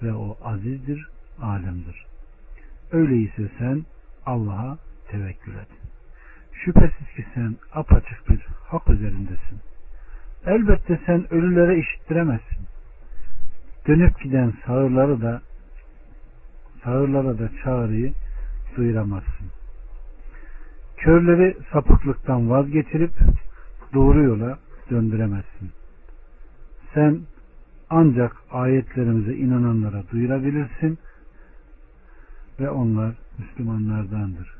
ve o azizdir, alimdir. Öyleyse sen Allah'a tevekkül et. Şüphesiz ki sen apaçık bir hak üzerindesin. Elbette sen ölülere işittiremezsin. Dönüp giden sağırlara da çağrıyı duyuramazsın. Körleri sapıklıktan vazgeçirip doğru yola döndüremezsin. Sen ancak ayetlerimize inananlara duyurabilirsin ve onlar Müslümanlardandır.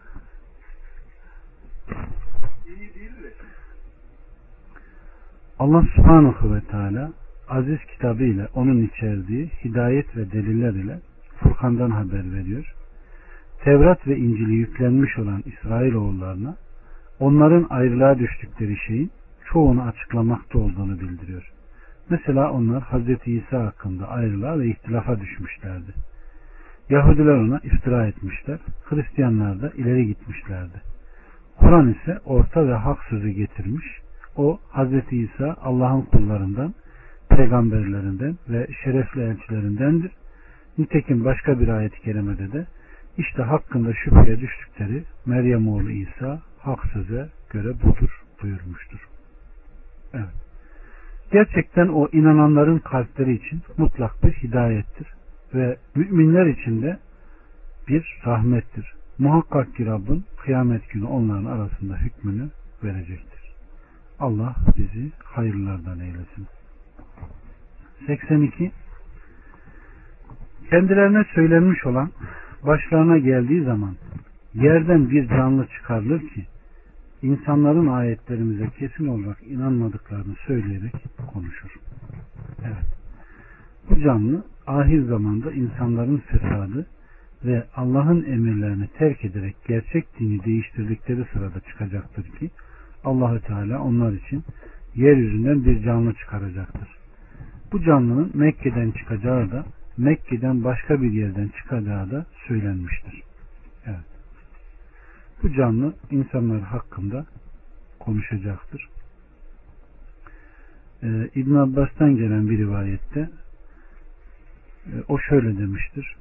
Allah Subhanahu ve Teala aziz kitabı ile onun içerdiği hidayet ve deliller ile Furkan'dan haber veriyor. Tevrat ve İncil'i yüklenmiş olan İsrailoğullarına onların ayrılığa düştükleri şeyin çoğunu açıklamakta olduğunu bildiriyor. Mesela onlar Hz. İsa hakkında ayrılığa ve ihtilafa düşmüşlerdi. Yahudiler ona iftira etmişler, Hristiyanlar da ileri gitmişlerdi. Kur'an ise orta ve hak sözü getirmiş, o Hz. İsa Allah'ın kullarından, peygamberlerinden ve şerefli elçilerindendir. Nitekim başka bir ayet-i kerimede de İşte hakkında şüpheye düştükleri Meryem oğlu İsa hak söze göre budur buyurmuştur. Evet. Gerçekten o inananların kalpleri için mutlak bir hidayettir ve müminler için de bir rahmettir. Muhakkak ki Rabbin kıyamet günü onların arasında hükmünü verecektir. Allah bizi hayırlardan eylesin. 82. Kendilerine söylenmiş olan başlarına geldiği zaman yerden bir canlı çıkarılır ki insanların ayetlerimize kesin olarak inanmadıklarını söyleyerek konuşur. Evet. Bu canlı ahir zamanda insanların fesadı ve Allah'ın emirlerini terk ederek gerçek dini değiştirdikleri sırada çıkacaktır ki Allah-u Teala onlar için yeryüzünden bir canlı çıkaracaktır. Bu canlının Mekke'den çıkacağı da Mekke'den başka bir yerden çıkacağı da söylenmiştir. Evet. Bu canlı insanlar hakkında konuşacaktır. İbn Abbas'tan gelen bir rivayette o şöyle demiştir.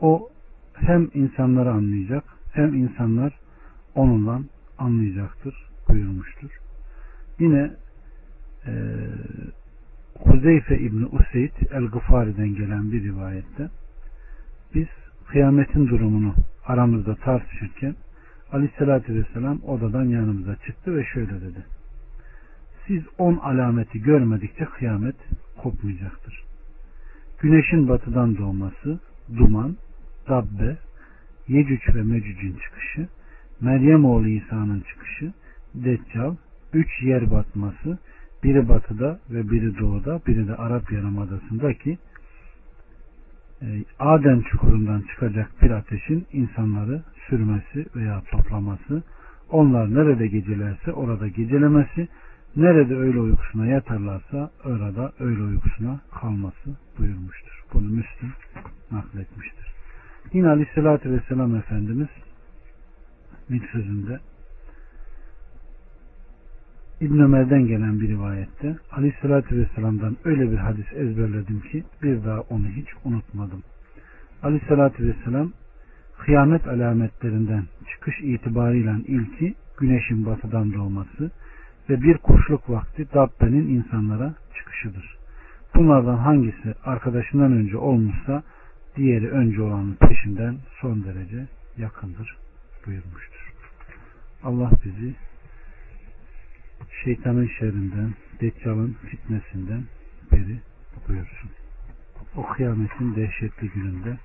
O hem insanları anlayacak hem insanlar onunla anlayacaktır buyurmuştur. Yine Hudeyfe ibn Useyd el Gufari'den gelen bir rivayette biz kıyametin durumunu aramızda tartışırken Aleyhisselatü Vesselam odadan yanımıza çıktı ve şöyle dedi. Siz 10 alameti görmedikçe kıyamet kopmayacaktır. Güneşin batıdan doğması, duman, dabbe, Yecüc ve Mecüc'ün çıkışı, Meryem oğlu İsa'nın çıkışı, Deccal, 3 yer batması, biri batıda ve biri doğuda, biri de Arap Yarımadası'ndaki Adem çukurundan çıkacak bir ateşin insanları sürmesi veya toplaması, onlar nerede gecelerse orada gecelemesi, nerede öğle uykusuna yatarlarsa orada öğle uykusuna kalması buyurmuştur. Bunu Müslüm nakletmiştir. Yine Aleyhisselatü Vesselam Efendimiz bir sözünde İbn Ömer'den gelen bir rivayette Aleyhisselatü Vesselam'dan öyle bir hadis ezberledim ki bir daha onu hiç unutmadım. Aleyhisselatü Vesselam kıyamet alametlerinden çıkış itibariyle ilki güneşin batıdan doğması ve bir kuşluk vakti Dabbe'nin insanlara çıkışıdır. Bunlardan hangisi arkadaşından önce olmuşsa diğeri önce olanın peşinden son derece yakındır buyurmuştur. Allah bizi şeytanın şerrinden, Deccal'ın fitnesinden beri buyursun. O kıyametin dehşetli gününde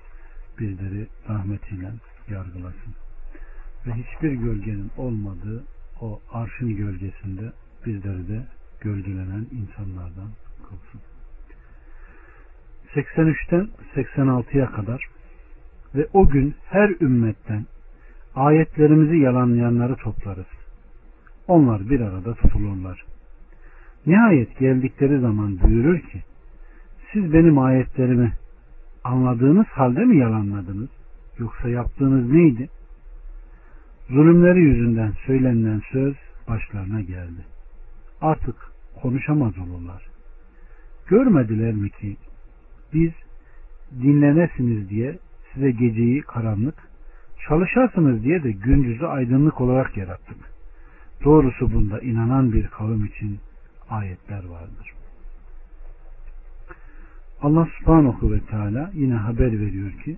bizleri rahmetiyle yargılasın. Ve hiçbir gölgenin olmadığı o arşın gölgesinde bizleri de gölgelenen insanlardan kılsın. 83'ten 86'ya kadar ve o gün her ümmetten ayetlerimizi yalanlayanları toplarız. Onlar bir arada tutulurlar. Nihayet geldikleri zaman buyurur ki siz benim ayetlerimi anladığınız halde mi yalanladınız? Yoksa yaptığınız neydi? Zulümleri yüzünden söylenilen söz başlarına geldi. Artık konuşamaz olurlar. Görmediler mi ki biz dinlenesiniz diye size geceyi karanlık, çalışarsınız diye de gündüzü aydınlık olarak yarattık. Doğrusu bunda inanan bir kavim için ayetler vardır. Allah Subhanahu ve Teala yine haber veriyor ki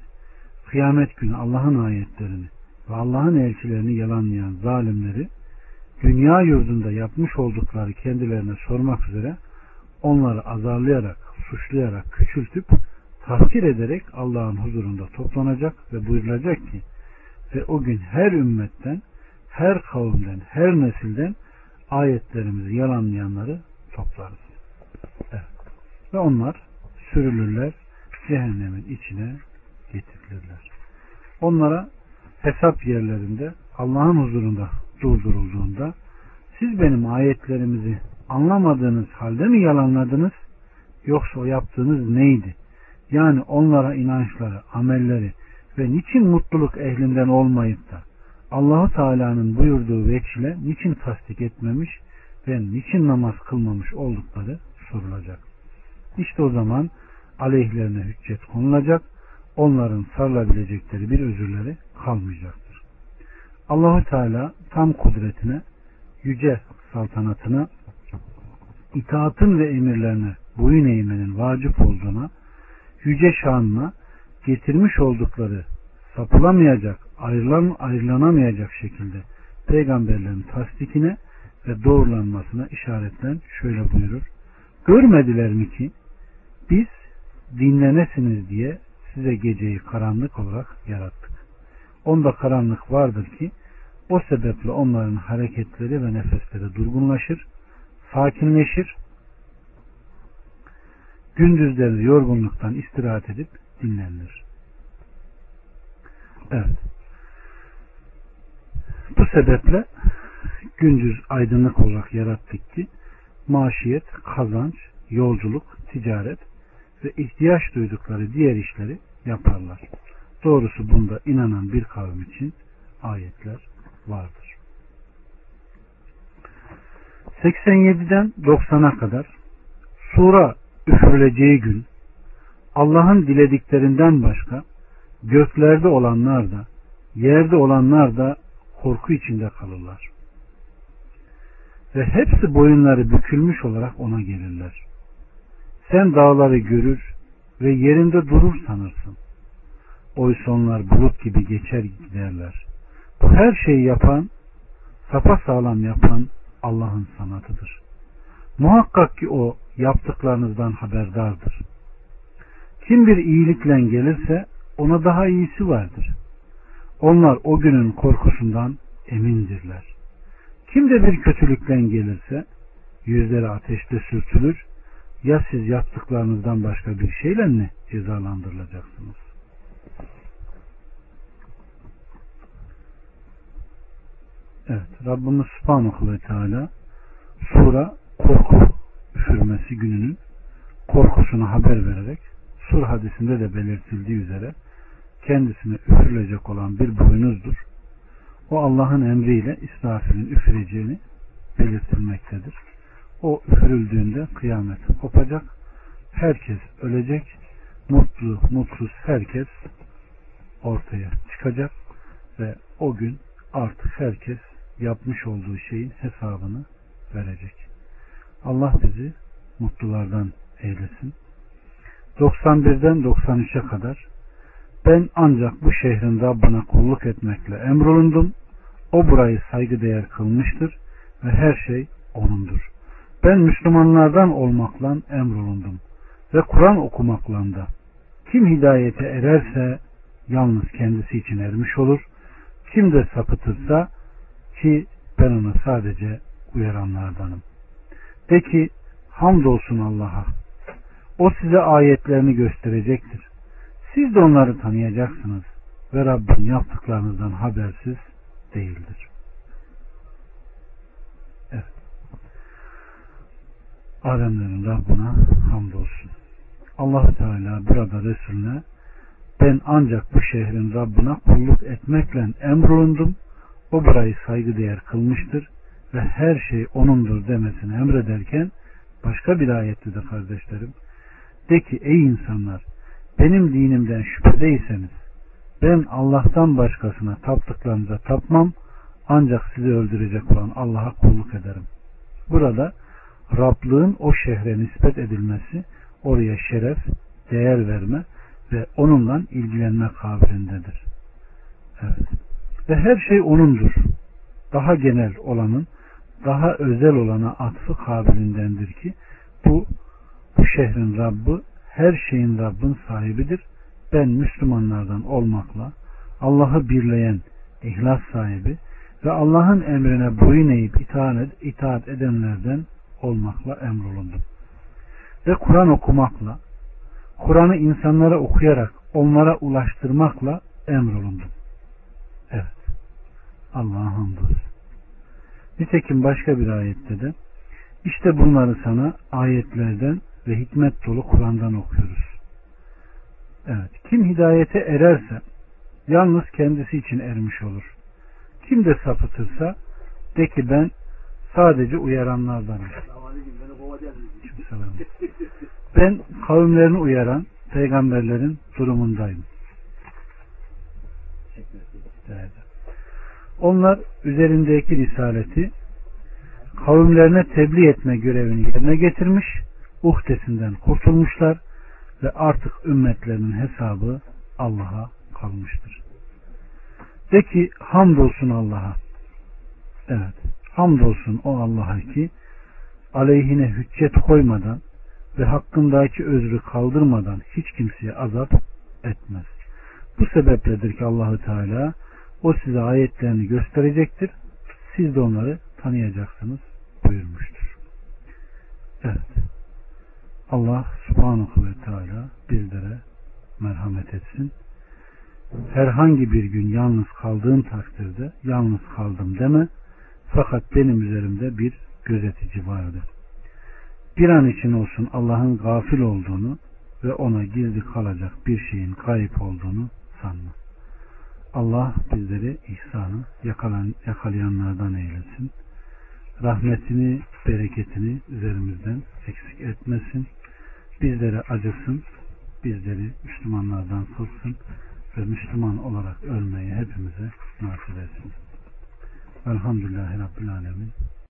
kıyamet günü Allah'ın ayetlerini ve Allah'ın elçilerini yalanlayan zalimleri dünya yurdunda yapmış oldukları kendilerine sormak üzere onları azarlayarak, suçlayarak, küçültüp tahkir ederek Allah'ın huzurunda toplanacak ve buyurulacak ki ve o gün her ümmetten, her kavimden, her nesilden ayetlerimizi yalanlayanları toplarız. Evet. Ve onlar sürülürler, cehennemin içine getirilirler. Onlara hesap yerlerinde Allah'ın huzurunda durdurulduğunda siz benim ayetlerimizi anlamadığınız halde mi yalanladınız? Yoksa o yaptığınız neydi? Yani onlara inançları, amelleri ve niçin mutluluk ehlinden olmayıp da Allah-u Teala'nın buyurduğu veçile niçin tasdik etmemiş ve niçin namaz kılmamış oldukları sorulacak. İşte o zaman aleyhlerine hüccet konulacak, onların sarılabilecekleri bir özürleri kalmayacaktır. Allah-u Teala tam kudretine, yüce saltanatına, itaatın ve emirlerine boyun eğmenin vacip olduğuna, yüce şanına getirmiş oldukları sapılamayacak, ayrılanamayacak şekilde peygamberlerin tasdikine ve doğrulanmasına işaretten şöyle buyurur. Görmediler mi ki biz dinlenesiniz diye size geceyi karanlık olarak yarattık. Onda karanlık vardır ki o sebeple onların hareketleri ve nefesleri durgunlaşır, sakinleşir, gündüzleri yorgunluktan istirahat edip dinlenir. Evet. Bu sebeple gündüz aydınlık olarak yarattık ki maşiyet, kazanç, yolculuk, ticaret ve ihtiyaç duydukları diğer işleri yaparlar. Doğrusu bunda inanan bir kavim için ayetler vardır. 87'den 90'a kadar sura üfürüleceği gün Allah'ın dilediklerinden başka göklerde olanlar da yerde olanlar da korku içinde kalırlar. Ve hepsi boyunları bükülmüş olarak ona gelirler. Sen dağları görür ve yerinde durur sanırsın. Oysa onlar bulut gibi geçer giderler. Bu her şeyi yapan, sapasağlam yapan Allah'ın sanatıdır. Muhakkak ki o yaptıklarınızdan haberdardır. Kim bir iyilikle gelirse ona daha iyisi vardır. Onlar o günün korkusundan emindirler. Kim de bir kötülükle gelirse yüzleri ateşte sürtülür. Ya siz yaptıklarınızdan başka bir şeyle mi cezalandırılacaksınız? Evet, Rabbimiz Subhanahu ve Teala sura korku üfürmesi gününün korkusuna haber vererek Sur hadisinde de belirtildiği üzere kendisine üfürülecek olan bir boynuzdur. O Allah'ın emriyle İsrafil'in üfüreceğini belirtilmektedir. O üfürüldüğünde kıyamet kopacak. Herkes ölecek. Mutlu, mutsuz herkes ortaya çıkacak ve o gün artık herkes yapmış olduğu şeyin hesabını verecek. Allah bizi mutlulardan eylesin. 91'den 93'e kadar ben ancak bu şehrin Rabbına kulluk etmekle emrolundum. O burayı saygıdeğer kılmıştır ve her şey O'nundur. Ben Müslümanlardan olmakla emrolundum ve Kur'an okumakla da. Kim hidayete ererse yalnız kendisi için ermiş olur. Kim de sapıtırsa ki ben ona sadece uyaranlardanım. De ki hamdolsun Allah'a. O size ayetlerini gösterecektir. Siz de onları tanıyacaksınız ve Rabbin yaptıklarınızdan habersiz değildir. Evet. Alemlerin Rabbına hamdolsun. Allah Teala burada Resulüne ben ancak bu şehrin Rabbına kulluk etmekle emrolundum. O burayı saygıdeğer kılmıştır ve her şey O'nundur demesini emrederken başka bir ayette de kardeşlerim de ki ey insanlar benim dinimden şüphedeyseniz ben Allah'tan başkasına taptıklarınıza tapmam ancak sizi öldürecek olan Allah'a kulluk ederim. Burada Rablığın o şehre nispet edilmesi oraya şeref, değer verme ve onunla ilgilenme kabiliğindedir. Evet. Ve her şey O'nundur. Daha genel olanın daha özel olana atfı kabiliğindendir ki bu şehrin Rabbi her şeyin Rabb'in sahibidir. Ben Müslümanlardan olmakla Allah'ı birleyen ihlas sahibi ve Allah'ın emrine boyun eğip itaat edenlerden olmakla emrolundum. Ve Kur'an okumakla, Kur'an'ı insanlara okuyarak onlara ulaştırmakla emrolundum. Evet. Allah'a hamdolsun. Nitekim başka bir ayette de işte bunları sana ayetlerden ve hikmet dolu Kur'an'dan okuyoruz. Evet. Kim hidayete ererse yalnız kendisi için ermiş olur. Kim de sapıtırsa de ki ben sadece uyaranlardanım. Ben kavimlerini uyaran peygamberlerin durumundayım. Onlar üzerindeki risaleti kavimlerine tebliğ etme görevini yerine getirmiş, uhdesinden kurtulmuşlar ve artık ümmetlerinin hesabı Allah'a kalmıştır. De ki hamdolsun Allah'a. Evet, hamdolsun o Allah'a ki aleyhine hüccet koymadan ve hakkındaki özrü kaldırmadan hiç kimseye azap etmez. Bu sebepledir ki Allahu Teala o size ayetlerini gösterecektir. Siz de onları tanıyacaksınız buyurmuştur. Evet. Allah Subhanahu ve Teala bizlere merhamet etsin. Herhangi bir gün yalnız kaldığın takdirde yalnız kaldım deme. Fakat benim üzerimde bir gözetici vardır. Bir an için olsun Allah'ın gafil olduğunu ve ona gizli kalacak bir şeyin kayıp olduğunu sanma. Allah bizleri ihsanı yakalayanlardan eylesin. Rahmetini, bereketini üzerimizden eksik etmesin. Bizlere acısın, bizleri Müslümanlardan kılsın ve Müslüman olarak ölmeyi hepimize nasip etsin. Elhamdülillahi Rabbil Alemin.